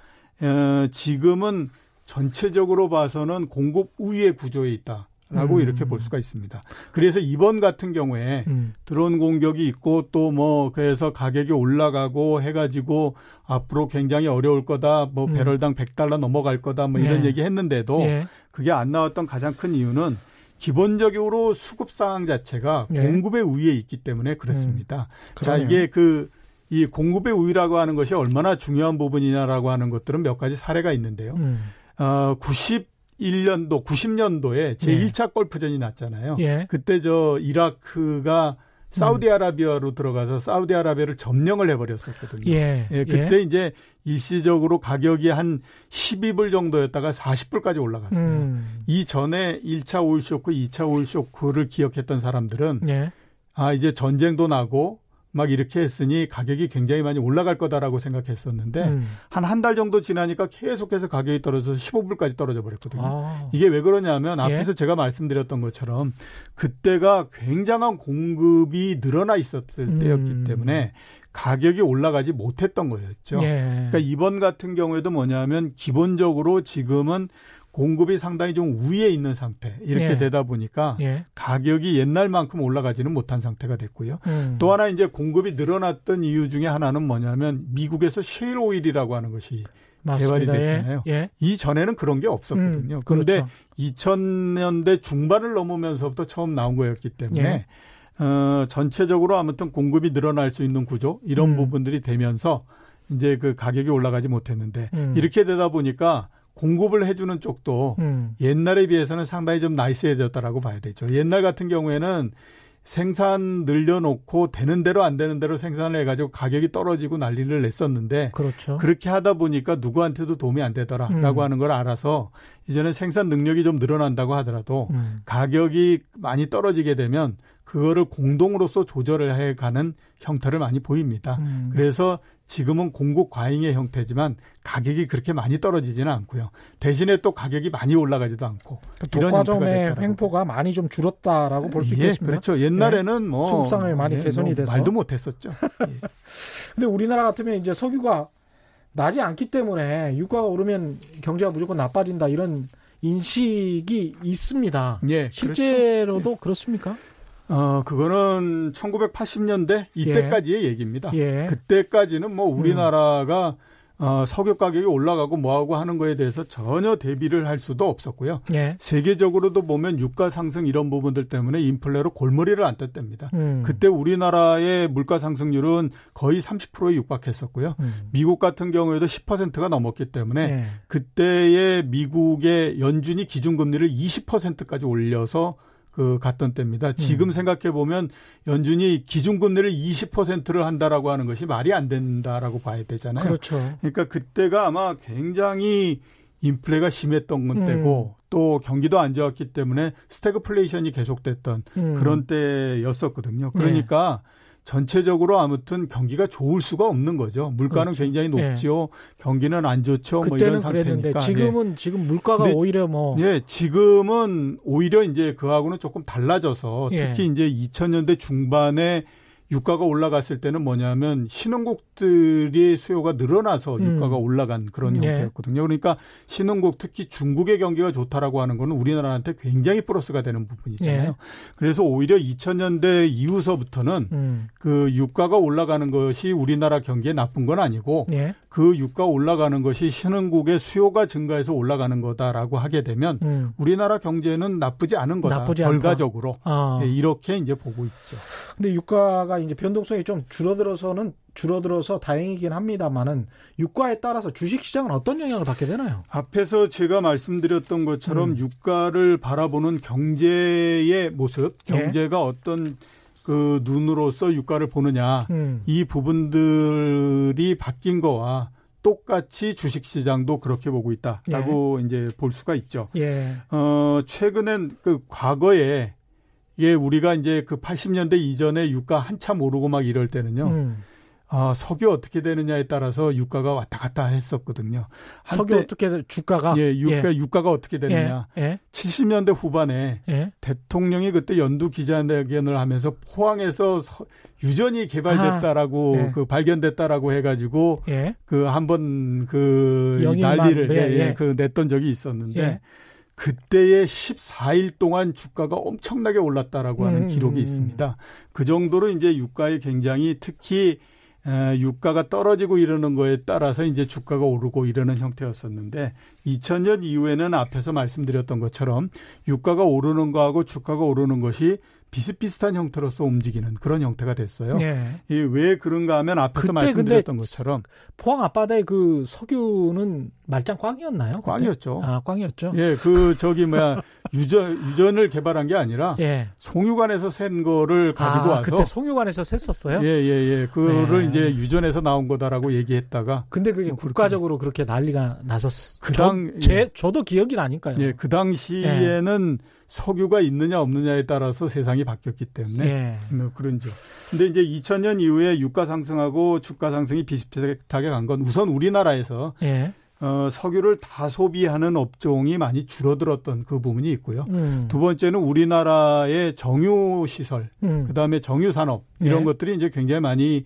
지금은 전체적으로 봐서는 공급 우위의 구조에 있다라고 이렇게 볼 수가 있습니다. 그래서 이번 같은 경우에 드론 공격이 있고 또 뭐 그래서 가격이 올라가고 해가지고 앞으로 굉장히 어려울 거다. 뭐 배럴당 100달러 넘어갈 거다. 뭐 이런 예. 얘기 했는데도 예. 그게 안 나왔던 가장 큰 이유는 기본적으로 수급 상황 자체가 예. 공급의 우위에 있기 때문에 그렇습니다. 자, 이게 이 공급의 우위라고 하는 것이 얼마나 중요한 부분이냐라고 하는 것들은 몇 가지 사례가 있는데요. 90년도에 제1차 골프전이 났잖아요. 예. 그때 저 이라크가 사우디아라비아로 들어가서 사우디아라비아를 점령을 해버렸었거든요. 예. 예, 그때 예. 이제 일시적으로 가격이 한 12불 정도였다가 40불까지 올라갔어요. 이전에 1차 오일쇼크, 2차 오일쇼크를 기억했던 사람들은 예. 아 이제 전쟁도 나고 막 이렇게 했으니 가격이 굉장히 많이 올라갈 거다라고 생각했었는데 한 달 정도 지나니까 계속해서 가격이 떨어져서 15불까지 떨어져 버렸거든요. 아. 이게 왜 그러냐면 앞에서 예? 제가 말씀드렸던 것처럼 그때가 굉장한 공급이 늘어나 있었을 때였기 때문에 가격이 올라가지 못했던 거였죠. 예. 그러니까 이번 같은 경우에도 뭐냐면 기본적으로 지금은 공급이 상당히 좀 우위에 있는 상태 이렇게 예. 되다 보니까 예. 가격이 옛날만큼 올라가지는 못한 상태가 됐고요. 또 하나 이제 공급이 늘어났던 이유 중에 하나는 뭐냐면 미국에서 셰일 오일이라고 하는 것이 맞습니다. 개발이 됐잖아요. 예. 예. 이전에는 그런 게 없었거든요. 그런데 그렇죠. 2000년대 중반을 넘으면서부터 처음 나온 거였기 때문에 예. 전체적으로 아무튼 공급이 늘어날 수 있는 구조 이런 부분들이 되면서 이제 그 가격이 올라가지 못했는데 이렇게 되다 보니까 공급을 해주는 쪽도 옛날에 비해서는 상당히 좀 나이스해졌다라고 봐야 되죠. 옛날 같은 경우에는 생산 늘려놓고 되는 대로 안 되는 대로 생산을 해가지고 가격이 떨어지고 난리를 냈었는데 그렇죠. 그렇게 하다 보니까 누구한테도 도움이 안 되더라라고 하는 걸 알아서 이제는 생산 능력이 좀 늘어난다고 하더라도 가격이 많이 떨어지게 되면 그거를 공동으로서 조절을 해가는 형태를 많이 보입니다. 그래서 지금은 공급 과잉의 형태지만 가격이 그렇게 많이 떨어지지는 않고요. 대신에 또 가격이 많이 올라가지도 않고. 그러니까 이런 독과점의 횡포가 많이 좀 줄었다라고 볼 수 있겠습니다. 그렇죠. 옛날에는 뭐 수급상황이 많이 개선이 돼서 말도 못했었죠. 예. 근데 우리나라 같으면 이제 석유가 나지 않기 때문에 유가가 오르면 경제가 무조건 나빠진다 이런 인식이 있습니다. 예, 실제로도 그렇죠. 예. 그렇습니까? 그거는 1980년대 이때까지의 예. 얘기입니다. 예. 그때까지는 뭐 우리나라가 석유 가격이 올라가고 뭐하고 하는 거에 대해서 전혀 대비를 할 수도 없었고요. 예. 세계적으로도 보면 유가 상승 이런 부분들 때문에 인플레로 골머리를 안 뗐답니다. 그때 우리나라의 물가 상승률은 거의 30%에 육박했었고요. 미국 같은 경우에도 10%가 넘었기 때문에 예. 그때의 미국의 연준이 기준금리를 20%까지 올려서 갔던 때입니다. 지금 생각해보면 연준이 기준금리를 20%를 한다라고 하는 것이 말이 안 된다라고 봐야 되잖아요. 그렇죠. 그러니까 그때가 아마 굉장히 인플레가 심했던 건 때고 또 경기도 안 좋았기 때문에 스태그플레이션이 계속됐던 그런 때였었거든요. 그러니까 네. 전체적으로 아무튼 경기가 좋을 수가 없는 거죠. 물가는 그렇죠. 굉장히 높지요. 예. 경기는 안 좋죠. 뭐 이런 상태니까. 그때는 그랬는데 지금은 예. 지금 물가가 오히려 뭐. 예, 지금은 오히려 이제 그하고는 조금 달라져서 예. 특히 이제 2000년대 중반에 유가가 올라갔을 때는 뭐냐면 신흥국들의 수요가 늘어나서 유가가 올라간 그런 형태였거든요. 그러니까 신흥국 특히 중국의 경기가 좋다라고 하는 거는 우리나라한테 굉장히 플러스가 되는 부분이잖아요. 예. 그래서 오히려 2000년대 이후서부터는 그 유가가 올라가는 것이 우리나라 경기에 나쁜 건 아니고 예. 그 유가 올라가는 것이 신흥국의 수요가 증가해서 올라가는 거다라고 하게 되면 우리나라 경제는 나쁘지 않은 거다. 나쁘지 결과적으로. 아. 네, 이렇게 이제 보고 있죠. 근데 유가가 이제 변동성이 좀 줄어들어서 다행이긴 합니다만은 유가에 따라서 주식시장은 어떤 영향을 받게 되나요? 앞에서 제가 말씀드렸던 것처럼 유가를 바라보는 경제의 모습, 경제가 예. 어떤 그 눈으로서 유가를 보느냐 이 부분들이 바뀐 거와 똑같이 주식시장도 그렇게 보고 있다라고 예. 이제 볼 수가 있죠. 예. 최근엔 그 과거에 예, 우리가 이제 그 80년대 이전에 유가 한참 오르고 막 이럴 때는요. 아, 석유 어떻게 되느냐에 따라서 유가가 왔다 갔다 했었거든요. 한때, 석유 어떻게 주가가? 예, 유가가 어떻게 되느냐. 예, 예. 70년대 후반에 예. 대통령이 그때 연두 기자회견을 하면서 포항에서 유전이 개발됐다라고 아, 예. 그 발견됐다라고 해가지고 예. 그 한번 그 난리를 예, 예. 그 냈던 적이 있었는데 예. 그때의 14일 동안 주가가 엄청나게 올랐다라고 하는 기록이 있습니다. 그 정도로 이제 유가에 굉장히 특히 유가가 떨어지고 이러는 거에 따라서 이제 주가가 오르고 이러는 형태였었는데 2000년 이후에는 앞에서 말씀드렸던 것처럼 유가가 오르는 거하고 주가가 오르는 것이 비슷비슷한 형태로서 움직이는 그런 형태가 됐어요. 예. 이게 왜 그런가 하면 앞에서 말씀드렸던 것처럼 포항 앞바다의 그 석유는 말짱 꽝이었나요? 그때? 꽝이었죠. 아, 꽝이었죠. 예, 그 저기 뭐야 유전을 개발한 게 아니라 예. 송유관에서 샌 거를 가지고 와서 그때 송유관에서 샜었어요? 예, 예, 예. 그거를 예. 이제 유전에서 나온 거다라고 얘기했다가 근데 그게 국가적으로 그렇게 난리가 났었어요. 저도 기억이 나니까요. 예, 그 당시에는 예. 석유가 있느냐 없느냐에 따라서 세상이 바뀌었기 때문에 예. 그런죠. 근데 이제 2000년 이후에 유가 상승하고 주가 상승이 비슷비슷하게 간 건 우선 우리나라에서 예. 석유를 다 소비하는 업종이 많이 줄어들었던 그 부분이 있고요. 두 번째는 우리나라의 정유 시설, 그다음에 정유 산업 이런 예. 것들이 이제 굉장히 많이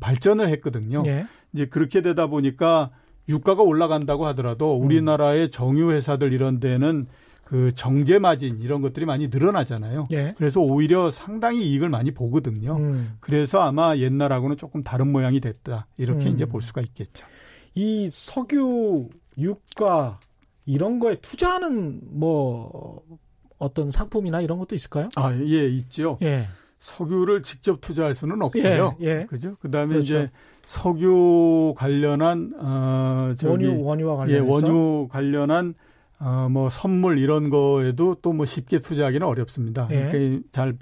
발전을 했거든요. 예. 이제 그렇게 되다 보니까 유가가 올라간다고 하더라도 우리나라의 정유 회사들 이런 데는 그 정제 마진 이런 것들이 많이 늘어나잖아요. 예. 그래서 오히려 상당히 이익을 많이 보거든요. 그래서 아마 옛날하고는 조금 다른 모양이 됐다. 이렇게 이제 볼 수가 있겠죠. 이 석유, 유가 이런 거에 투자하는 뭐 어떤 상품이나 이런 것도 있을까요? 아, 예, 있죠. 예. 석유를 직접 투자할 수는 없고요. 예, 예. 그죠? 그다음에 그렇죠. 이제 석유 관련한 원유와 관련해서 예, 원유 관련한 뭐 선물 이런 거에도 또 뭐 쉽게 투자하기는 어렵습니다. 예. 그러니까 잘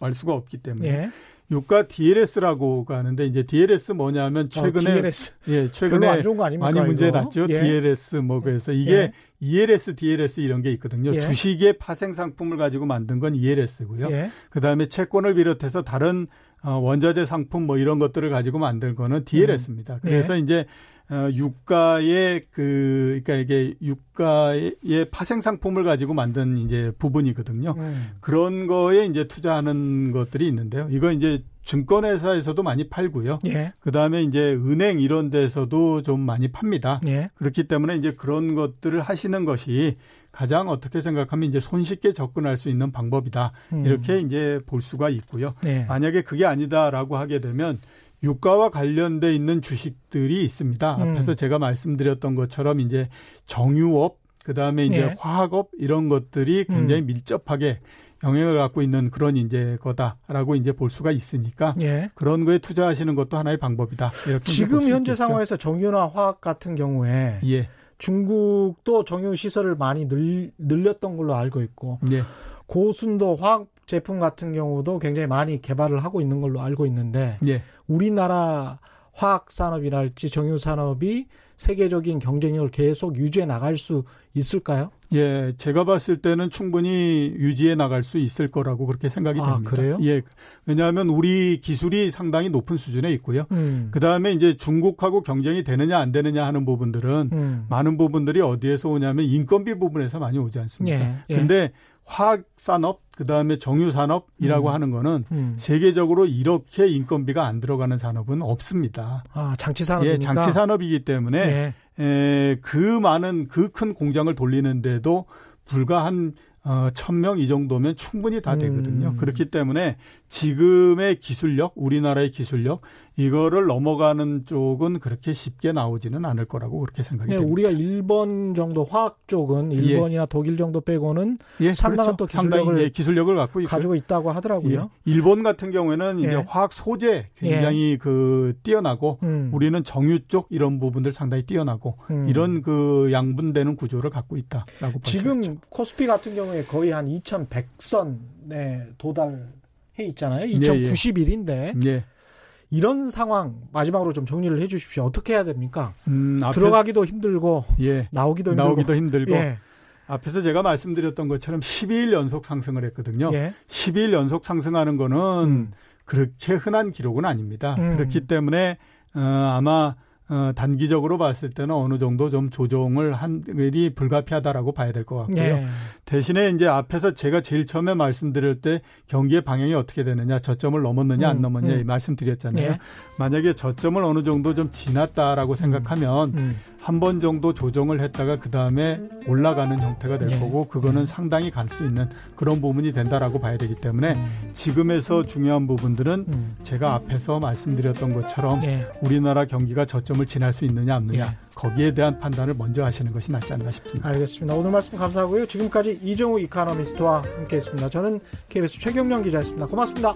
알 수가 없기 때문에 예. 유가 DLS라고 하는데 이제 DLS 뭐냐면 최근에 DLS. 예, 최근에 안 좋은 거 아닙니까, 많이 문제 났죠. 예. DLS 뭐 그래서 이게 예. ELS, DLS 이런 게 있거든요. 예. 주식의 파생 상품을 가지고 만든 건 ELS고요. 예. 그다음에 채권을 비롯해서 다른 원자재 상품 뭐 이런 것들을 가지고 만든 거는 DLS입니다. 그래서 예. 이제 유가의 그러니까 이게 유가의 파생 상품을 가지고 만든 이제 부분이거든요. 그런 거에 이제 투자하는 것들이 있는데요. 이거 이제 증권회사에서도 많이 팔고요. 예. 그다음에 이제 은행 이런 데서도 좀 많이 팝니다. 예. 그렇기 때문에 이제 그런 것들을 하시는 것이 가장 어떻게 생각하면 이제 손쉽게 접근할 수 있는 방법이다. 이렇게 이제 볼 수가 있고요. 예. 만약에 그게 아니다라고 하게 되면 유가와 관련돼 있는 주식들이 있습니다. 앞에서 제가 말씀드렸던 것처럼 이제 정유업, 그다음에 이제 예. 화학업 이런 것들이 굉장히 밀접하게 영향을 갖고 있는 그런 이제 거다라고 이제 볼 수가 있으니까 예. 그런 거에 투자하시는 것도 하나의 방법이다. 이렇게 지금 현재 있겠죠. 상황에서 정유나 화학 같은 경우에 예. 중국도 정유 시설을 많이 늘렸던 걸로 알고 있고 예. 고순도 화학 제품 같은 경우도 굉장히 많이 개발을 하고 있는 걸로 알고 있는데 예. 우리나라 화학 산업이랄지 정유 산업이 세계적인 경쟁력을 계속 유지해 나갈 수 있을까요? 예, 제가 봤을 때는 충분히 유지해 나갈 수 있을 거라고 그렇게 생각이 됩니다. 아, 그래요? 예, 왜냐하면 우리 기술이 상당히 높은 수준에 있고요. 그다음에 이제 중국하고 경쟁이 되느냐 안 되느냐 하는 부분들은 많은 부분들이 어디에서 오냐면 인건비 부분에서 많이 오지 않습니까? 그런데 예, 예. 화학산업, 그다음에 정유산업이라고 하는 거는 세계적으로 이렇게 인건비가 안 들어가는 산업은 없습니다. 아, 장치산업이니까? 예, 장치산업이기 때문에 예. 그 큰 공장을 돌리는데도 불과 한 1,000명 이 정도면 충분히 다 되거든요. 그렇기 때문에 지금의 기술력, 우리나라의 기술력 이거를 넘어가는 쪽은 그렇게 쉽게 나오지는 않을 거라고 그렇게 생각이 됩니다. 우리가 일본 정도 화학 쪽은 일본이나 예. 독일 정도 빼고는 예, 상당한 그렇죠. 또 기술력을, 기술력을 가지고 있다고 하더라고요. 예. 일본 같은 경우에는 예. 이제 화학 소재 굉장히 예. 그 뛰어나고 우리는 정유 쪽 이런 부분들 상당히 뛰어나고 이런 그 양분되는 구조를 갖고 있다라고 지금 보시겠죠. 코스피 같은 경우에 거의 한 2100선에 도달해 있잖아요. 2091인데. 예, 예. 이런 상황 마지막으로 좀 정리를 해 주십시오. 어떻게 해야 됩니까? 들어가기도 힘들고 예. 나오기도 힘들고 예. 앞에서 제가 말씀드렸던 것처럼 12일 연속 상승을 했거든요. 예. 12일 연속 상승하는 거는 그렇게 흔한 기록은 아닙니다. 그렇기 때문에 아마 단기적으로 봤을 때는 어느 정도 좀 조정을 한 일이 불가피하다라고 봐야 될 것 같고요. 예. 대신에 이제 앞에서 제가 제일 처음에 말씀드릴 때 경기의 방향이 어떻게 되느냐, 저점을 넘었느냐 안 넘었느냐 말씀드렸잖아요. 예. 만약에 저점을 어느 정도 좀 지났다라고 생각하면 한 번 정도 조정을 했다가 그다음에 올라가는 형태가 될 거고 그거는 상당히 갈 수 있는 그런 부분이 된다라고 봐야 되기 때문에 지금에서 중요한 부분들은 제가 앞에서 말씀드렸던 것처럼 우리나라 경기가 저점을 지날 수 있느냐 없느냐 거기에 대한 판단을 먼저 하시는 것이 낫지 않나 싶습니다. 알겠습니다. 오늘 말씀 감사하고요. 지금까지 이종우 이코노미스트와 함께했습니다. 저는 KBS 최경련 기자였습니다. 고맙습니다.